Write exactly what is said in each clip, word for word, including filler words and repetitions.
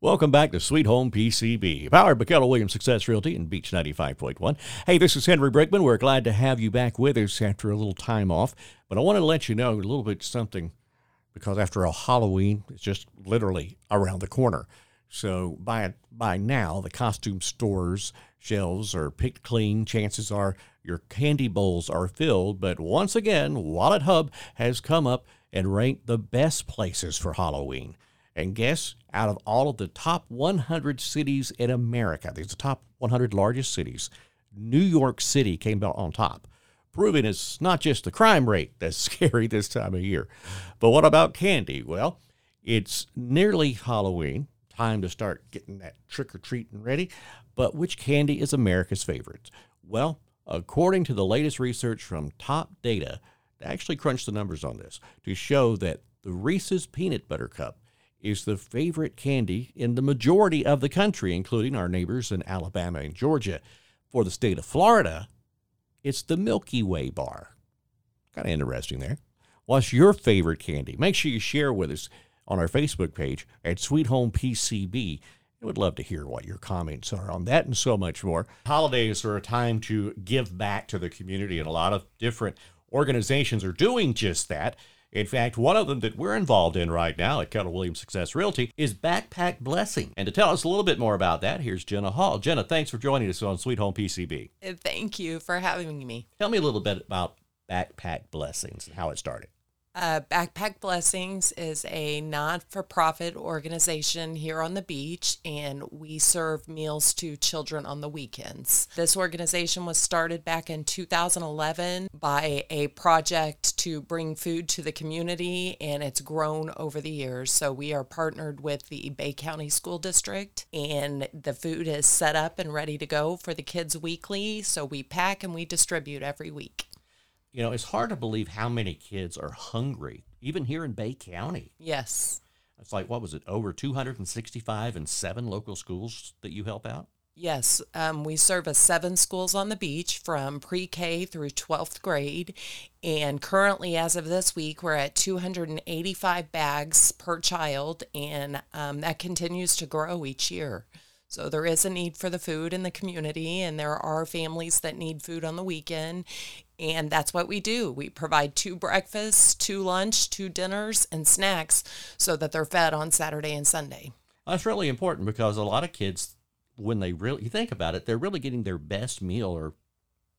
Welcome back to Sweet Home P C B, powered by Keller Williams Success Realty and Beach ninety-five point one. Hey, this is Henry Brigmond. We're glad to have you back with us after a little time off. But I want to let you know a little bit something, because after all, Halloween is just literally around the corner. So by by now, the costume stores' shelves are picked clean. Chances are your candy bowls are filled. But once again, Wallet Hub has come up and ranked the best places for Halloween. And guess, out of all of the top one hundred cities in America, these are the top one hundred largest cities, New York City came out on top, proving it's not just the crime rate that's scary this time of year. But what about candy? Well, it's nearly Halloween, time to start getting that trick-or-treating ready. But which candy is America's favorite? Well, according to the latest research from Top Data, they actually crunched the numbers on this to show that the Reese's Peanut Butter Cup is the favorite candy in the majority of the country, including our neighbors in Alabama and Georgia. For the state of Florida, it's the Milky Way Bar. Kind of interesting there. What's your favorite candy? Make sure you share with us on our Facebook page at Sweet Home P C B. I would love to hear what your comments are on that and so much more. Holidays are a time to give back to the community, and a lot of different organizations are doing just that. In fact, one of them that we're involved in right now at Keller Williams Success Realty is Backpack Blessing. And to tell us a little bit more about that, here's Janna Hall. Janna, thanks for joining us on Sweet Home P C B. Thank you for having me. Tell me a little bit about Backpack Blessings and how it started. Uh, Backpack Blessings is a not-for-profit organization here on the beach, and we serve meals to children on the weekends. This organization was started back in two thousand eleven by a project to bring food to the community, and it's grown over the years. So we are partnered with the Bay County School District, and the food is set up and ready to go for the kids weekly. So we pack and we distribute every week. You know, it's hard to believe how many kids are hungry, even here in Bay County. Yes. It's like, what was it, over two hundred sixty-five in seven local schools that you help out? Yes. Um, we service seven schools on the beach from pre-K through twelfth grade. And currently, as of this week, we're at two hundred eighty-five bags per child, and um, that continues to grow each year. So there is a need for the food in the community, and there are families that need food on the weekend, and that's what we do. We provide two breakfasts, two lunch, two dinners, and snacks so that they're fed on Saturday and Sunday. That's really important, because a lot of kids, when they really you think about it, they're really getting their best meal or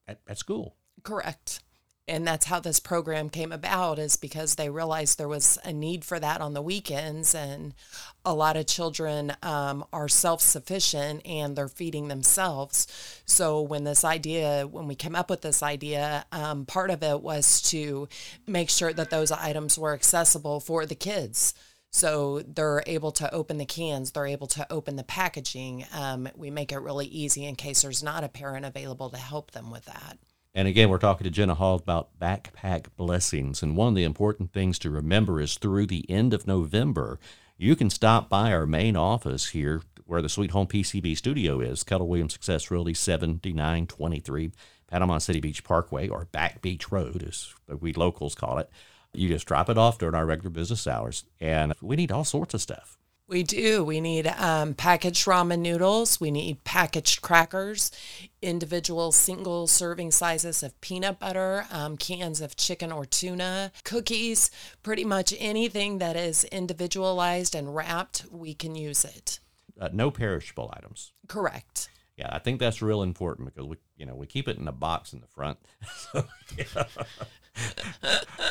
at, at school. Correct. And that's how this program came about, is because they realized there was a need for that on the weekends, and a lot of children um, are self-sufficient and they're feeding themselves. So when this idea, when we came up with this idea, um, part of it was to make sure that those items were accessible for the kids. So they're able to open the cans, they're able to open the packaging. Um, we make it really easy in case there's not a parent available to help them with that. And again, we're talking to Janna Hall about Backpack Blessings. And one of the important things to remember is through the end of November, you can stop by our main office here where the Sweet Home P C B studio is, Keller Williams Success Realty, seventy-nine twenty-three Panama City Beach Parkway, or Back Beach Road, as we locals call it. You just drop it off during our regular business hours. And we need all sorts of stuff. We do. We need um, packaged ramen noodles. We need packaged crackers, individual single serving sizes of peanut butter, um, cans of chicken or tuna, cookies, pretty much anything that is individualized and wrapped, we can use it. Uh, no perishable items. Correct. Yeah, I think that's real important, because we, you know, we keep it in a box in the front. So, yeah.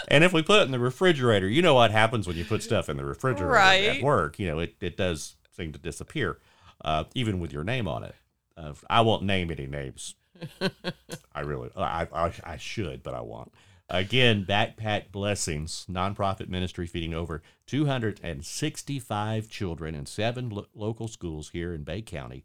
And if we put it in the refrigerator, you know what happens when you put stuff in the refrigerator right. at work. You know, it, it does seem to disappear, uh, even with your name on it. Uh, I won't name any names. I really, I, I, I should, but I won't. Again, Backpack Blessings, nonprofit ministry feeding over two hundred sixty-five children in seven lo- local schools here in Bay County.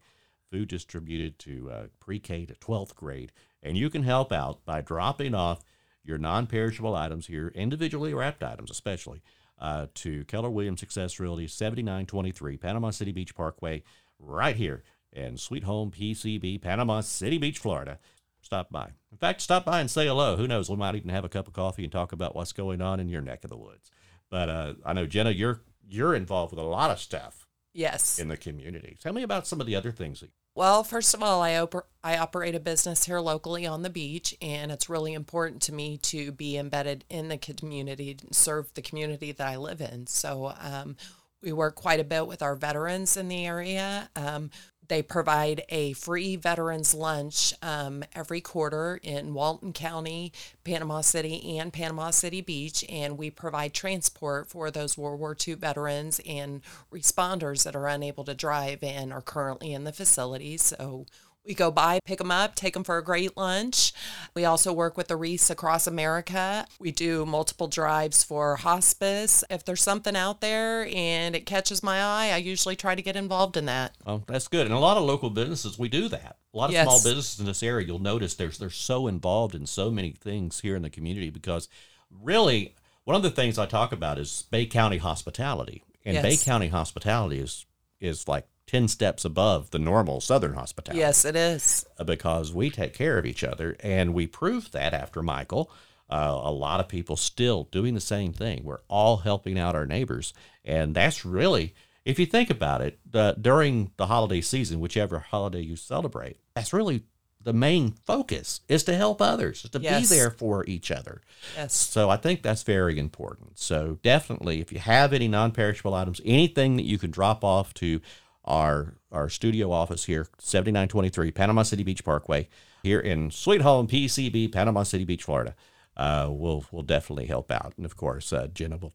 Food distributed to uh, pre-K to twelfth grade. And you can help out by dropping off your non-perishable items here, individually wrapped items especially, uh, to Keller Williams Success Realty, seventy-nine twenty-three Panama City Beach Parkway, right here in Sweet Home P C B, Panama City Beach, Florida. Stop by. In fact, stop by and say hello. Who knows? We might even have a cup of coffee and talk about what's going on in your neck of the woods. But uh, I know, Janna, you're you're involved with a lot of stuff. Yes. In the community. Tell me about some of the other things. Well, first of all, I, op- I operate a business here locally on the beach, and it's really important to me to be embedded in the community, serve the community that I live in. So um, we work quite a bit with our veterans in the area. Um, they provide a free veterans lunch um, every quarter in Walton County, Panama City, and Panama City Beach, and we provide transport for those World War Two veterans and responders that are unable to drive and are currently in the facility. So we go by, pick them up, take them for a great lunch. We also work with the Reese across America. We do multiple drives for hospice. If there's something out there and it catches my eye, I usually try to get involved in that. Oh, that's good. And a lot of local businesses, we do that. A lot of yes. small businesses in this area, you'll notice they're, they're so involved in so many things here in the community, because really one of the things I talk about is Bay County hospitality. And yes. Bay County hospitality is is like ten steps above the normal Southern hospitality. Yes, it is. Because we take care of each other, and we proved that after Michael. Uh, a lot of people still doing the same thing. We're all helping out our neighbors, and that's really, if you think about it, uh, during the holiday season, whichever holiday you celebrate, that's really the main focus, is to help others, is to yes. be there for each other. Yes. So I think that's very important. So definitely, if you have any non-perishable items, anything that you can drop off to our our studio office here, seventy-nine twenty-three Panama City Beach Parkway, here in Sweet Home, P C B, Panama City Beach, Florida. Uh, we'll we'll definitely help out. And, of course, uh, Janna will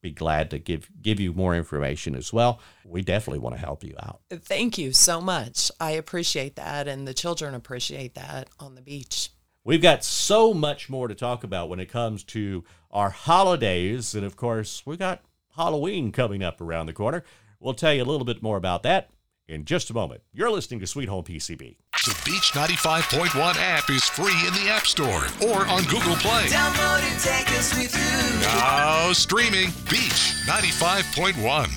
be glad to give, give you more information as well. We definitely want to help you out. Thank you so much. I appreciate that, and the children appreciate that on the beach. We've got so much more to talk about when it comes to our holidays. And, of course, we got Halloween coming up around the corner. We'll tell you a little bit more about that in just a moment. You're listening to Sweet Home P C B. The Beach ninety-five point one app is free in the App Store or on Google Play. Download and take us with you. Now streaming Beach ninety-five point one.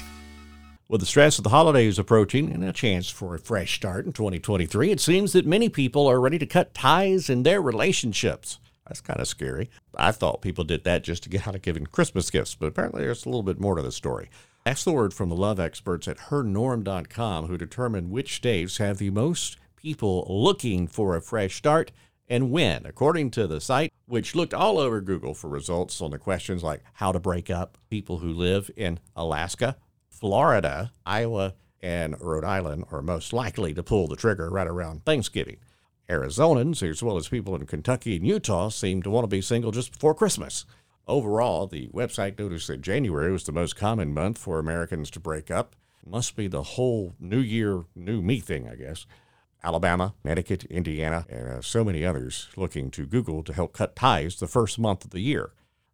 With the stress of the holidays approaching and a chance for a fresh start in twenty twenty-three, it seems that many people are ready to cut ties in their relationships. That's kind of scary. I thought people did that just to get out of giving Christmas gifts, but apparently there's a little bit more to the story. That's the word from the love experts at her norm dot com, who determine which states have the most people looking for a fresh start and when, according to the site, which looked all over Google for results on the questions like how to break up. People who live in Alaska, Florida, Iowa, and Rhode Island are most likely to pull the trigger right around Thanksgiving. Arizonans, as well as people in Kentucky and Utah, seem to want to be single just before Christmas. Overall, the website noticed that January was the most common month for Americans to break up. Must be the whole New Year, New Me thing, I guess. Alabama, Connecticut, Indiana, and uh, so many others looking to Google to help cut ties the first month of the year.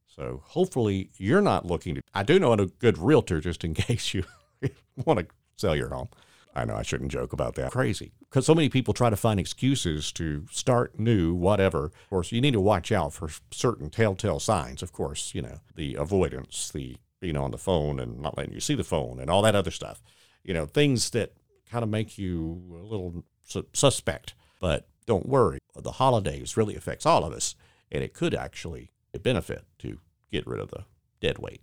So hopefully you're not looking to... I do know a good realtor, just in case you want to sell your home. I know I shouldn't joke about that. Crazy. Because so many people try to find excuses to start new, whatever. Of course, you need to watch out for certain telltale signs. Of course, you know, the avoidance, the being on the phone and not letting you see the phone and all that other stuff. You know, things that kind of make you a little su- suspect. But don't worry. The holidays really affects all of us. And it could actually benefit to get rid of the dead weight.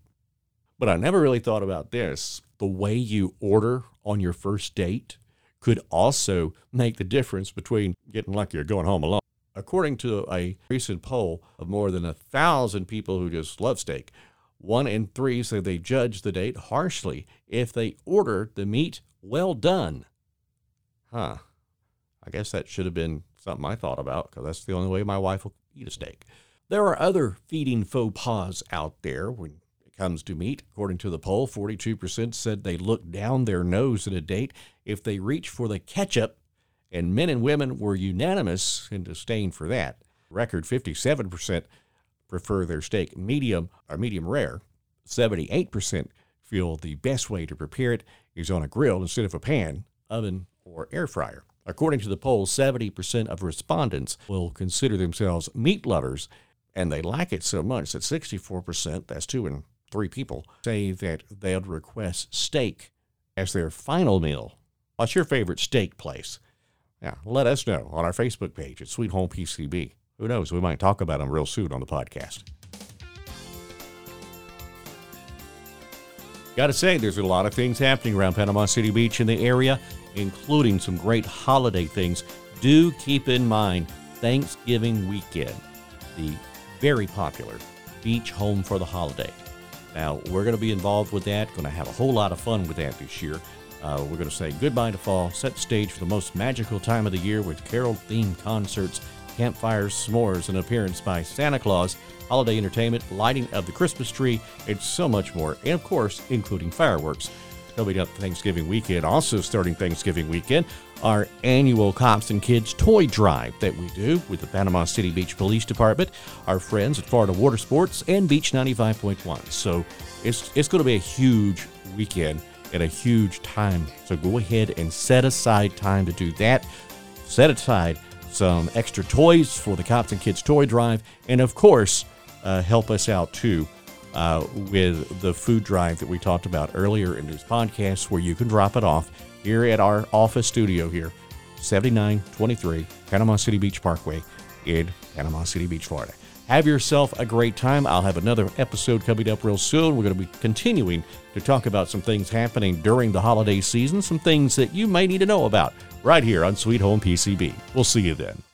But I never really thought about this. The way you order on your first date could also make the difference between getting lucky or going home alone. According to a recent poll of more than a thousand people who just love steak, one in three say they judge the date harshly if they order the meat well done. Huh. I guess that should have been something I thought about, because that's the only way my wife will eat a steak. There are other feeding faux pas out there when comes to meat. According to the poll, forty-two percent said they looked down their nose at a date if they reached for the ketchup, and men and women were unanimous in disdain for that. Record fifty-seven percent prefer their steak medium or medium rare. seventy-eight percent feel the best way to prepare it is on a grill instead of a pan, oven, or air fryer. According to the poll, seventy percent of respondents will consider themselves meat lovers, and they like it so much that sixty-four percent, that's two in three people, say that they'd request steak as their final meal. What's your favorite steak place? Now, let us know on our Facebook page at Sweet Home P C B. Who knows? We might talk about them real soon on the podcast. Got to say, there's a lot of things happening around Panama City Beach in the area, including some great holiday things. Do keep in mind Thanksgiving weekend, the very popular beach home for the holiday. Now, we're going to be involved with that, going to have a whole lot of fun with that this year. Uh, we're going to say goodbye to fall, set stage for the most magical time of the year with carol-themed concerts, campfires, s'mores, an appearance by Santa Claus, holiday entertainment, lighting of the Christmas tree, and so much more. And, of course, including fireworks. Coming up Thanksgiving weekend, also starting Thanksgiving weekend, our annual Cops and Kids Toy Drive that we do with the Panama City Beach Police Department, our friends at Florida Water Sports, and Beach ninety-five point one. So it's it's going to be a huge weekend and a huge time. So go ahead and set aside time to do that. Set aside some extra toys for the Cops and Kids Toy Drive, and of course, uh, help us out too uh, with the food drive that we talked about earlier in this podcast, where you can drop it off here at our office studio here, seventy-nine twenty-three Panama City Beach Parkway in Panama City Beach, Florida. Have yourself a great time. I'll have another episode coming up real soon. We're going to be continuing to talk about some things happening during the holiday season, some things that you may need to know about right here on Sweet Home P C B. We'll see you then.